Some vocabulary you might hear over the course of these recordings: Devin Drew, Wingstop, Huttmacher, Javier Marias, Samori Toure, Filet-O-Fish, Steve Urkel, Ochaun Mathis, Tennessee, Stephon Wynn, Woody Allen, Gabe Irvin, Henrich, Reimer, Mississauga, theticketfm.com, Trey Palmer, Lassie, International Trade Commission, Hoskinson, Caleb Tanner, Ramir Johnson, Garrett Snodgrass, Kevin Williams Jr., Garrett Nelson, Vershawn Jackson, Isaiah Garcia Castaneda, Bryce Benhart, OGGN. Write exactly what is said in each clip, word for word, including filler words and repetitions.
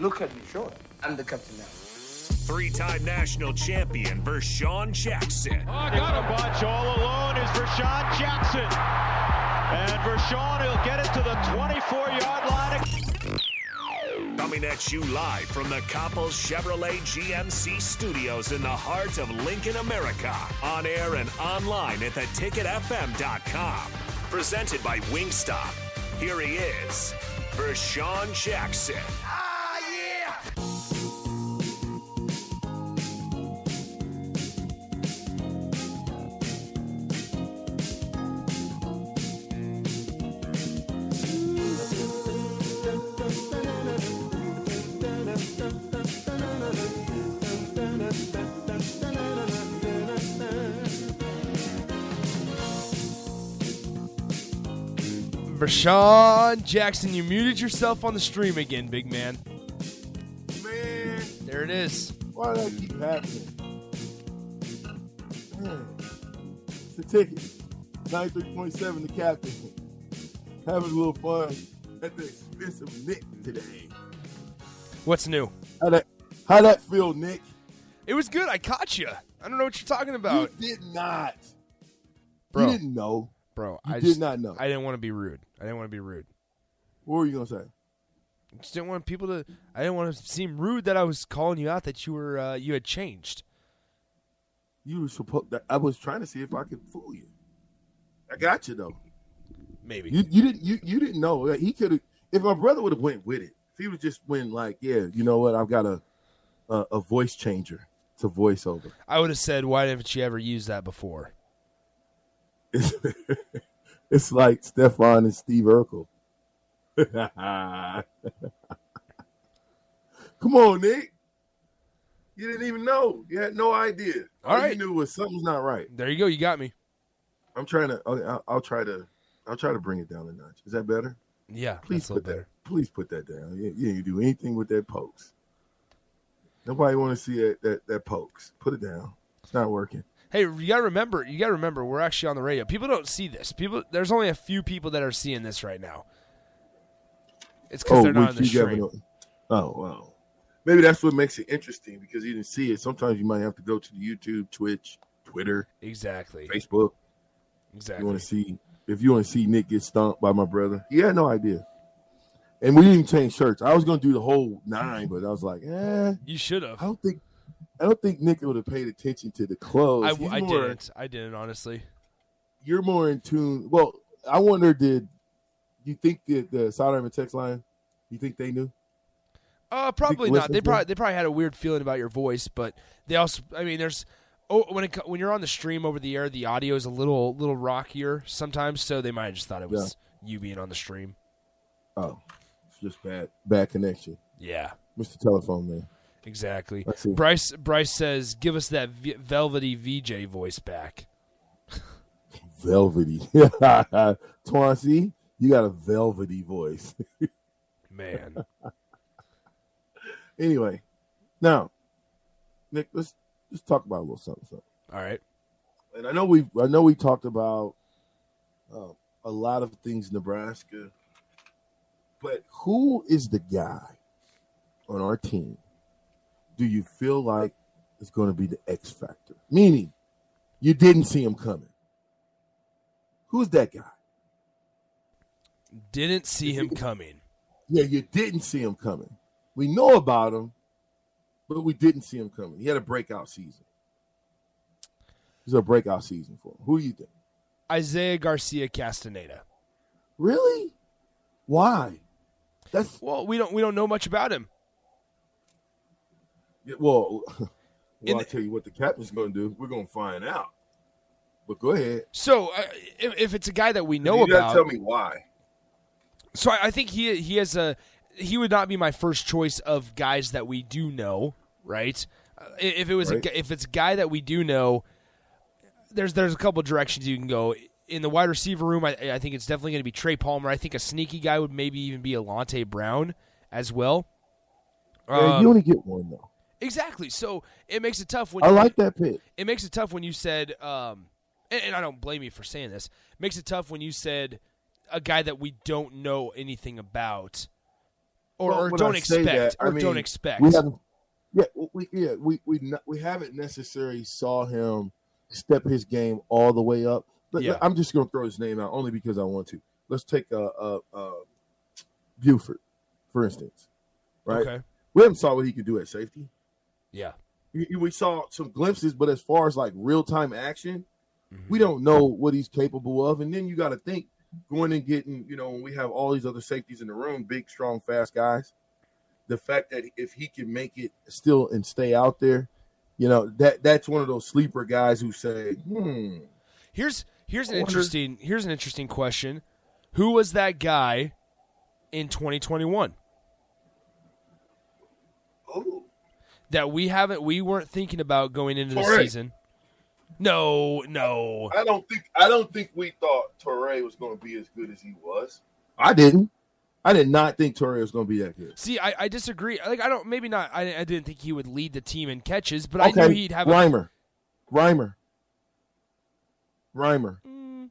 Look at me, sure. I'm the captain now. Three-time national champion Vershawn Jackson. I got a bunch all alone is Vershawn Jackson. And Vershawn, he'll get it to the twenty-four-yard line. Coming at you live from the Coppel Chevrolet G M C Studios in the heart of Lincoln, America. On air and online at the ticket f m dot com. Presented by Wingstop. Here he is, Vershawn Jackson. Ah, yeah! Vershawn Jackson, you muted yourself on the stream again, big man. Man. There it is. Why does that keep happening? Man. It's The Ticket. ninety-three point seven, The Captain. Having a little fun at the expense of Nick today. What's new? How that, how that feel, Nick? It was good. I caught you. I don't know what you're talking about. You did not. Bro. You didn't know. Bro, you I did just, not know. I didn't want to be rude. I didn't want to be rude. What were you gonna say? I just didn't want people to. I didn't want to seem rude that I was calling you out that you were uh, you had changed. You were supposed. I was trying to see if I could fool you. I got you though. Maybe you, you didn't. You, you didn't know. He could have. If my brother would have went with it, if he would just went like, yeah, you know what? I've got a a, a voice changer to voiceover. I would have said, why haven't you ever used that before? It's, it's like Stephon and Steve Urkel. Come on, Nick. You didn't even know. You had no idea. All, All right. You knew was something's not right. There you go. You got me. I'm trying to. I'll, I'll try to. I'll try to bring it down a notch. Is that better? Yeah. Please put that. Better. Please put that down. You, you didn't do anything with that pokes. Nobody want to see that, that that pokes. Put it down. It's not working. Hey, you gotta remember, you gotta remember, we're actually on the radio. People don't see this. People, there's only a few people that are seeing this right now. It's because oh, they're not on the stream. On. Oh, wow. Maybe that's what makes it interesting because you didn't see it. Sometimes you might have to go to the YouTube, Twitch, Twitter, exactly, Facebook. Exactly. You want to see if you want to see Nick get stomped by my brother? He had no idea, and we didn't even change shirts. I was gonna do the whole nine, but I was like, eh. You should have. I don't think. I don't think Nick would have paid attention to the clothes. I, I more, didn't. I didn't, honestly. You're more in tune. Well, I wonder, did you think that the Sidearm and Text Line, you think they knew? Uh, probably not. They probably, they probably had a weird feeling about your voice, but they also, I mean, there's, oh, when it, when you're on the stream over the air, the audio is a little little rockier sometimes, so they might have just thought it was yeah. you being on the stream. Oh, it's just bad, bad connection. Yeah. Mister Telephone Man. Exactly. Bryce Bryce says, give us that v- velvety V J voice back. Velvety. Twancy, you got a velvety voice. Man. Anyway, now, Nick, let's just talk about a little something. something. All right. And I know we I know we talked about uh, a lot of things in Nebraska, but who is the guy on our team do you feel like it's going to be the X factor? Meaning, you didn't see him coming. Who's that guy? Didn't see him coming. Yeah, you didn't see him coming. We know about him, but we didn't see him coming. He had a breakout season. It was a breakout season for him. Who do you think? Isaiah Garcia Castaneda. Really? Why? That's well, we don't we don't know much about him. Well, well I'll tell you what the captain's going to do. We're going to find out. but go ahead. So uh, if, if it's a guy that we know you about, tell me why. So I, I think he he has a he would not be my first choice of guys that we do know, right? Uh, if it was right. a, if it's a guy that we do know, there's there's a couple directions you can go. In the wide receiver room, I, I think it's definitely going to be Trey Palmer. I think a sneaky guy would maybe even be Elante Brown as well. Yeah, um, you only get one though. Exactly. So it makes it tough when I you, like that pick. It makes it tough when you said, um, and, and I don't blame you for saying this. It makes it tough when you said a guy that we don't know anything about, or, well, or don't I expect, that, or I mean, don't expect. We haven't, yeah, we yeah we we not, we haven't necessarily saw him step his game all the way up. But yeah. I'm just gonna throw his name out only because I want to. Let's take uh, uh, uh, Buford, for instance, right? Okay. We haven't saw what he could do at safety. Yeah, we saw some glimpses, but as far as like real time action, mm-hmm. we don't know what he's capable of. And then you got to think going and getting, you know, when we have all these other safeties in the room, big, strong, fast guys. The fact that if he can make it still and stay out there, you know, that that's one of those sleeper guys who say, hmm. Here's here's an interesting here's an interesting question. Who was that guy in twenty twenty-one? Oh. That we haven't, we weren't thinking about going into the season. No, no. I don't think, I don't think we thought Torrey was going to be as good as he was. I didn't. I did not think Torrey was going to be that good. See, I, I disagree. Like I don't, maybe not. I, I didn't think he would lead the team in catches, but okay. I knew he'd have Reimer. a Reimer. Reimer. Mm.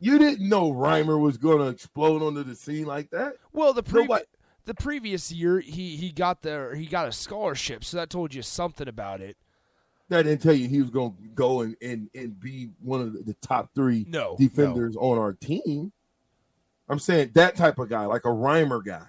You didn't know Reimer was going to explode onto the scene like that. Well, the pre. Nobody- The previous year, he he got there. He got a scholarship, so that told you something about it. That didn't tell you he was going to go and, and, and be one of the top three no, defenders no. on our team. I'm saying that type of guy, like a Reimer guy,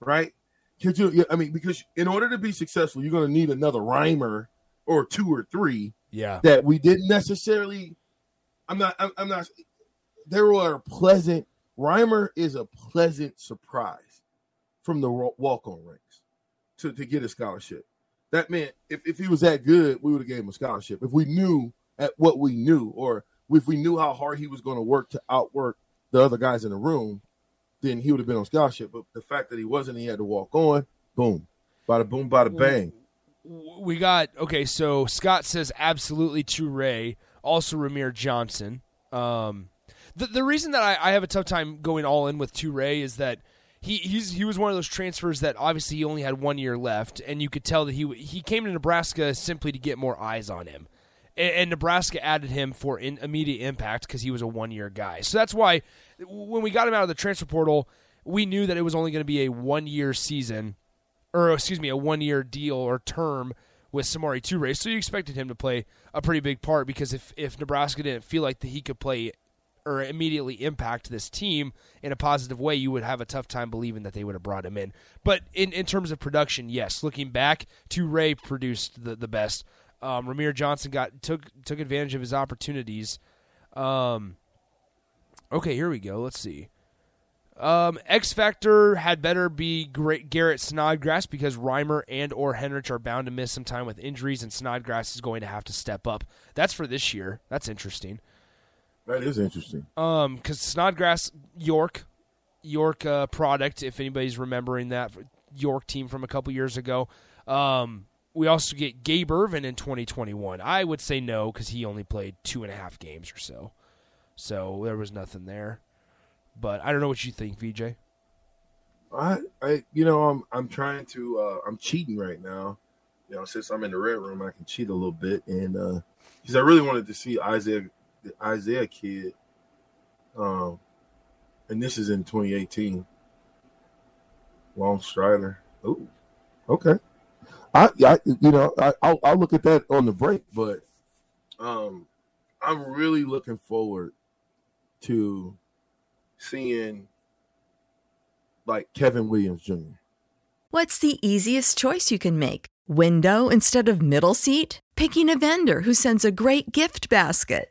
right? Could you? I mean, because in order to be successful, you're going to need another Reimer or two or three. Yeah, that we didn't necessarily. I'm not. I'm, I'm not. There were pleasant. Reimer is a pleasant surprise. From the walk-on ranks to, to get a scholarship. That meant if, if he was that good, we would have gave him a scholarship. If we knew at what we knew, or if we knew how hard he was going to work to outwork the other guys in the room, then he would have been on scholarship. But the fact that he wasn't, he had to walk on, boom. Bada boom, bada bang. We got, okay, so Scott says absolutely to Ray, also Ramir Johnson. Um, the, the reason that I, I have a tough time going all in with Toure is that He he's, he was one of those transfers that obviously he only had one year left, and you could tell that he he came to Nebraska simply to get more eyes on him, and, and Nebraska added him for in, immediate impact because he was a one-year guy. So that's why when we got him out of the transfer portal, we knew that it was only going to be a one-year season, or excuse me, a one-year deal or term with Samori Toure. So you expected him to play a pretty big part because if, if Nebraska didn't feel like that he could play or immediately impact this team in a positive way, you would have a tough time believing that they would have brought him in. But in, in terms of production, yes, looking back, Toure produced the, the best. Um, Ramir Johnson got took took advantage of his opportunities. Um, okay, here we go. Let's see. Um, X Factor had better be great Garrett Snodgrass because Reimer and or Henrich are bound to miss some time with injuries, and Snodgrass is going to have to step up. That's for this year. That's interesting. That is interesting. Um, because Snodgrass, York, York uh, product, if anybody's remembering that, York team from a couple years ago. Um, we also get Gabe Irvin in twenty twenty-one. I would say no because he only played two and a half games or so. So there was nothing there. But I don't know what you think, V J. I, I you know, I'm I'm trying to, uh, I'm cheating right now. You know, since I'm in the red room, I can cheat a little bit. And because uh, I really wanted to see Isaiah The Isaiah kid, um, and this is in twenty eighteen. Long Strider. Ooh, okay. I, I you know, I, I'll, I'll look at that on the break, but um, I'm really looking forward to seeing like Kevin Williams Junior What's the easiest choice you can make? Window instead of middle seat? Picking a vendor who sends a great gift basket?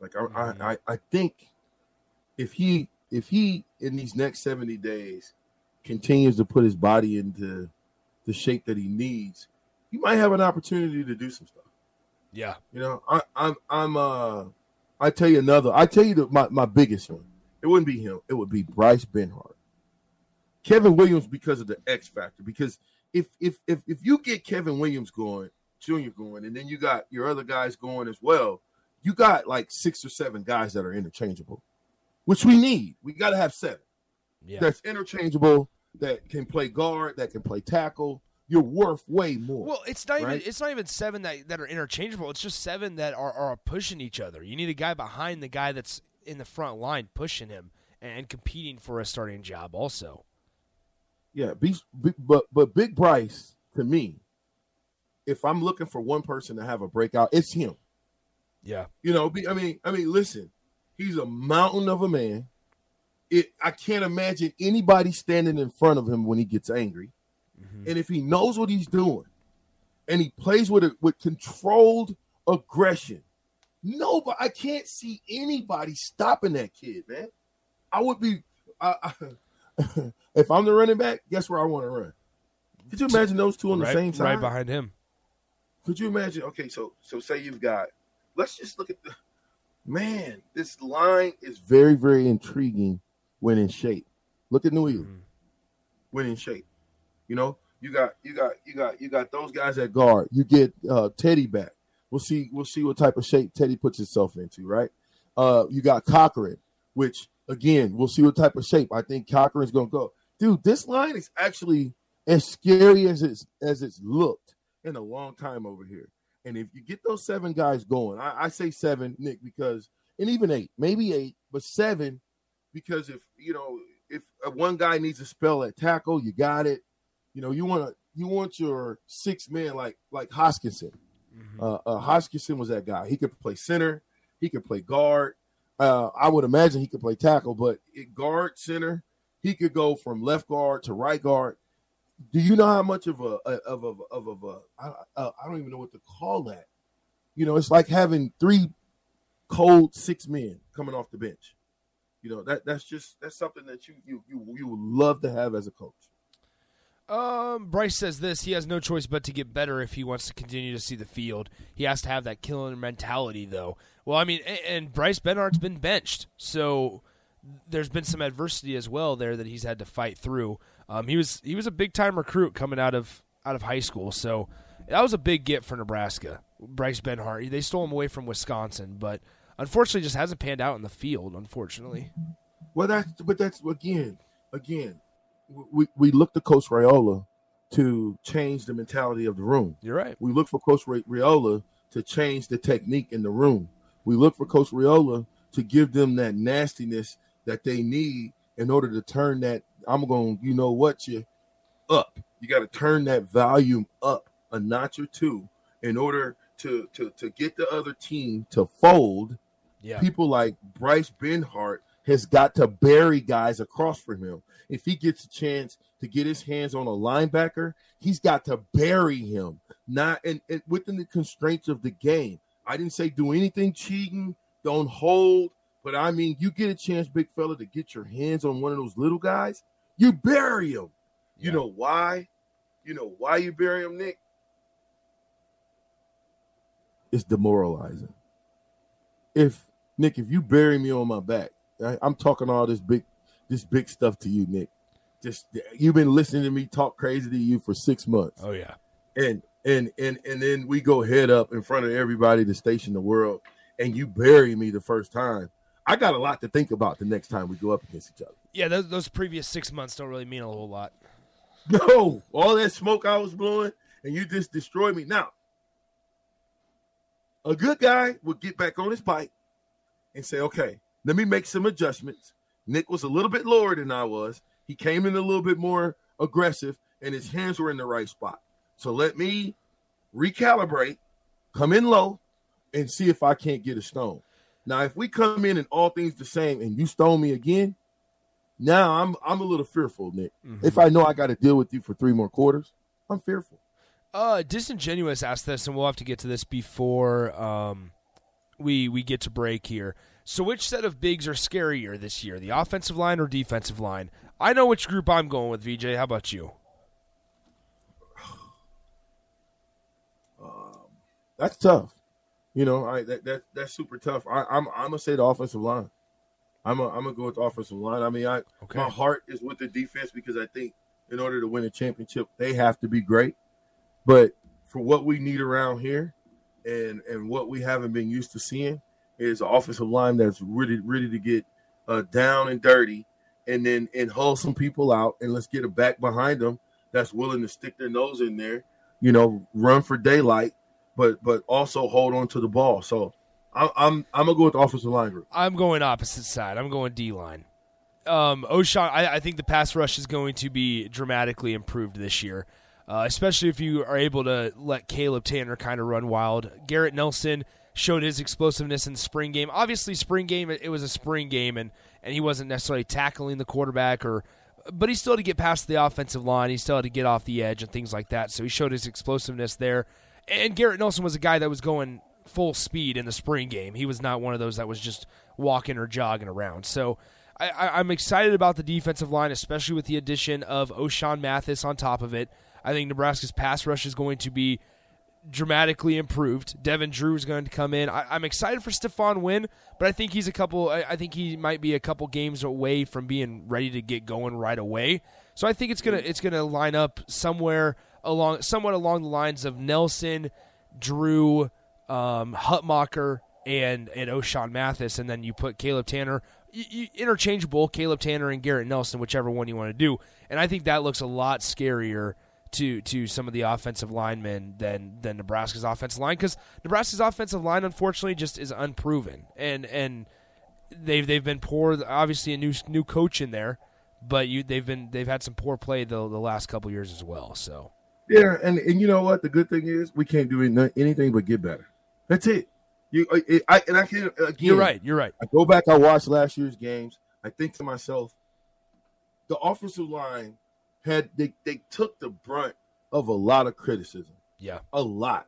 Like I, I, I think if he, if he in these next seventy days continues to put his body into the shape that he needs, he might have an opportunity to do some stuff. Yeah, you know, I, I'm, I'm, uh, I tell you another. I tell you the, my my biggest one. It wouldn't be him. It would be Bryce Benhart, Kevin Williams, because of the X factor. Because if if if if you get Kevin Williams going, Junior going, and then you got your other guys going as well. You got like six or seven guys that are interchangeable, which we need. We got to have seven. Yeah. That's interchangeable, that can play guard, that can play tackle. You're worth way more. Well, it's not right? even it's not even seven that, that are interchangeable. It's just seven that are, are pushing each other. You need a guy behind the guy that's in the front line pushing him and competing for a starting job also. Yeah, be, be, but but Big Bryce, to me, if I'm looking for one person to have a breakout, it's him. Yeah, you know, I mean, I mean, listen, he's a mountain of a man. It, I can't imagine anybody standing in front of him when he gets angry. Mm-hmm. And if he knows what he's doing and he plays with a, with controlled aggression, nobody, I can't see anybody stopping that kid, man. I would be, I, I, if I'm the running back, guess where I want to run? Could you imagine those two on right, the same side? Right behind him. Could you imagine? Okay, so so say you've got. Let's just look at the man. This line is very, very intriguing when in shape. Look at New England mm-hmm. when in shape. You know, you got, you got, you got, you got those guys at guard. You get uh, Teddy back. We'll see. We'll see what type of shape Teddy puts himself into. Right. Uh, you got Cochran, which again, we'll see what type of shape. I think Cochran's gonna go. Dude, this line is actually as scary as it's as it's looked in a long time over here. And if you get those seven guys going, I, I say seven, Nick, because, and even eight, maybe eight, but seven, because if, you know, if one guy needs a spell at tackle, you got it. You know, you want to, you want your six men like, like Hoskinson. Mm-hmm. Uh, uh, Hoskinson was that guy. He could play center. He could play guard. Uh, I would imagine he could play tackle, but it guard, center, he could go from left guard to right guard. Do you know how much of a of a of a, of a I, uh, I don't even know what to call that? You know, it's like having three cold six men coming off the bench. You know, that that's just that's something that you you you, you would love to have as a coach. Um, Bryce says this: he has no choice but to get better if he wants to continue to see the field. He has to have that killing mentality, though. Well, I mean, and, and Bryce Benhart's been benched, so there's been some adversity as well there that he's had to fight through. Um, he was he was a big time recruit coming out of out of high school, so that was a big get for Nebraska. Bryce Benhart, they stole him away from Wisconsin, but unfortunately, just hasn't panned out in the field. Unfortunately, well, that's but that's again, again, we we look to Coach Raiola to change the mentality of the room. You're right. We look for Coach Raiola to change the technique in the room. We look for Coach Raiola to give them that nastiness that they need in order to turn that. I'm going to, you know what, you up. You got to turn that volume up a notch or two in order to to, to get the other team to fold. Yeah. People like Bryce Benhart has got to bury guys across from him. If he gets a chance to get his hands on a linebacker, he's got to bury him, not and, and within the constraints of the game. I didn't say do anything cheating, don't hold, but I mean, you get a chance, big fella, to get your hands on one of those little guys, you bury him. Yeah. You know why? You know why you bury him, Nick? It's demoralizing. If Nick, if you bury me on my back, I, I'm talking all this big, this big stuff to you, Nick. Just you've been listening to me talk crazy to you for six months. Oh yeah, and and and and then we go head up in front of everybody to station the world, and you bury me the first time. I got a lot to think about the next time we go up against each other. Yeah, those, those previous six months don't really mean a whole lot. No, all that smoke I was blowing, and you just destroyed me. Now, a good guy would get back on his bike and say, okay, let me make some adjustments. Nick was a little bit lower than I was. He came in a little bit more aggressive, and his hands were in the right spot. So let me recalibrate, come in low, and see if I can't get a stone. Now, if we come in and all things the same and you stone me again, now I'm I'm a little fearful, Nick. Mm-hmm. If I know I got to deal with you for three more quarters, I'm fearful. Uh, Disingenuous asked this, and we'll have to get to this before um, we we get to break here. So which set of bigs are scarier this year, the offensive line or defensive line? I know which group I'm going with, V J. How about you? Um, that's tough. You know, I that, that that's super tough. I, I'm I'm gonna say the offensive line. I'm a, I'm gonna go with the offensive line. I mean, I okay. my heart is with the defense because I think in order to win a championship, they have to be great. But for what we need around here, and and what we haven't been used to seeing, is an offensive line that's really ready to get uh, down and dirty, and then and hull some people out, and let's get a back behind them that's willing to stick their nose in there. You know, run for daylight. But but also hold on to the ball. So I'm I'm I'm gonna go with the offensive line group. I'm going opposite side. I'm going D line. Um, Ochaun, I, I think the pass rush is going to be dramatically improved this year, uh, especially if you are able to let Caleb Tanner kind of run wild. Garrett Nelson showed his explosiveness in the spring game. Obviously, spring game it was a spring game, and and he wasn't necessarily tackling the quarterback or. But he still had to get past the offensive line. He still had to get off the edge and things like that. So he showed his explosiveness there. And Garrett Nelson was a guy that was going full speed in the spring game. He was not one of those that was just walking or jogging around. So I, I, I'm excited about the defensive line, especially with the addition of Ochaun Mathis on top of it. I think Nebraska's pass rush is going to be dramatically improved. Devin Drew is going to come in. I, I'm excited for Stephon Wynn, but I think he's a couple. I, I think he might be a couple games away from being ready to get going right away. So I think it's gonna it's gonna line up somewhere. Along somewhat along the lines of Nelson, Drew, um, Huttmacher, and and Ochaun Mathis, and then you put Caleb Tanner, you, you, interchangeable Caleb Tanner and Garrett Nelson, whichever one you want to do. And I think that looks a lot scarier to to some of the offensive linemen than than Nebraska's offensive line, because Nebraska's offensive line unfortunately just is unproven, and and they've they've been poor. Obviously, a new new coach in there, but you they've been they've had some poor play the the last couple years as well. So. Yeah, and, and you know what? The good thing is we can't do any, anything but get better. That's it. You, it, I, and I can again. You're right. You're right. I go back. I watch last year's games. I think to myself, the offensive line had they they took the brunt of a lot of criticism. Yeah, a lot.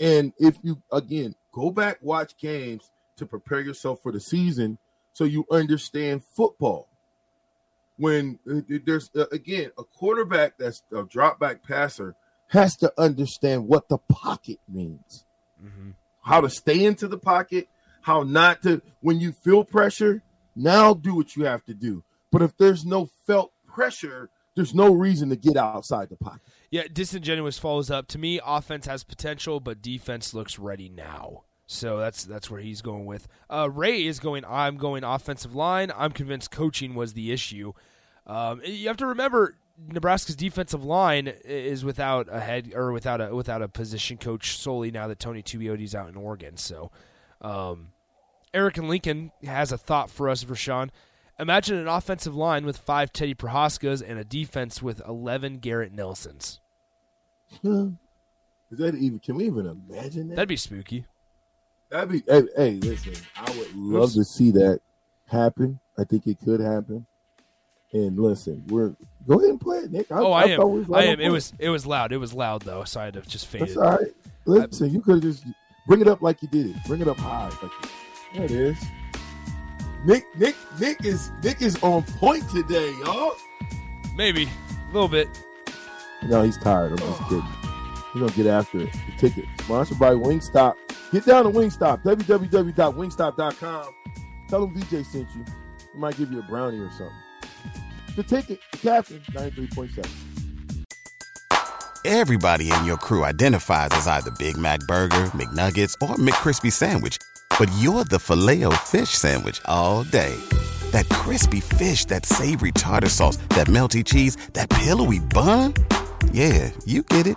And if you again go back, watch games to prepare yourself for the season, so you understand football. When there's, uh, again, a quarterback that's a drop-back passer has to understand what the pocket means, mm-hmm. how to stay into the pocket, how not to – when you feel pressure, now do what you have to do. But if there's no felt pressure, there's no reason to get outside the pocket. Yeah, Disingenuous follows up. To me, offense has potential, but defense looks ready now. So that's that's where he's going with. Uh, Ray is going, I'm going offensive line. I'm convinced coaching was the issue. Um, you have to remember Nebraska's defensive line is without a head or without a without a position coach solely now that Tony Tuioti's out in Oregon. So um, Eric and Lincoln has a thought for us, Vershawn. Imagine an offensive line with five Teddy Prochazkas and a defense with eleven Garrett Nelsons. Is that even? Can we even imagine that? That'd be spooky. That'd be, hey, hey, listen, I would love to see that happen. I think it could happen. And listen, we're go ahead and play it, Nick. I, oh, I, I am. I am. It was it was loud. It was loud though, so I had to just fade it. That's all right. Listen, I, you could have just Bring it up like you did it. Bring it up high. Like you did it. There it is. Nick, Nick, Nick is Nick is on point today, y'all. Maybe a little bit. No, he's tired. I'm just kidding. We're gonna get after it. The ticket sponsored by Wingstop. Get down to Wingstop. w w w dot wingstop dot com. Tell them V J sent you. He might give you a brownie or something. The ticket, the captain, ninety-three point seven. Everybody in your crew identifies as either Big Mac Burger, McNuggets, or McCrispy Sandwich. But you're the Filet-O-Fish Sandwich all day. That crispy fish, that savory tartar sauce, that melty cheese, that pillowy bun. Yeah, you get it.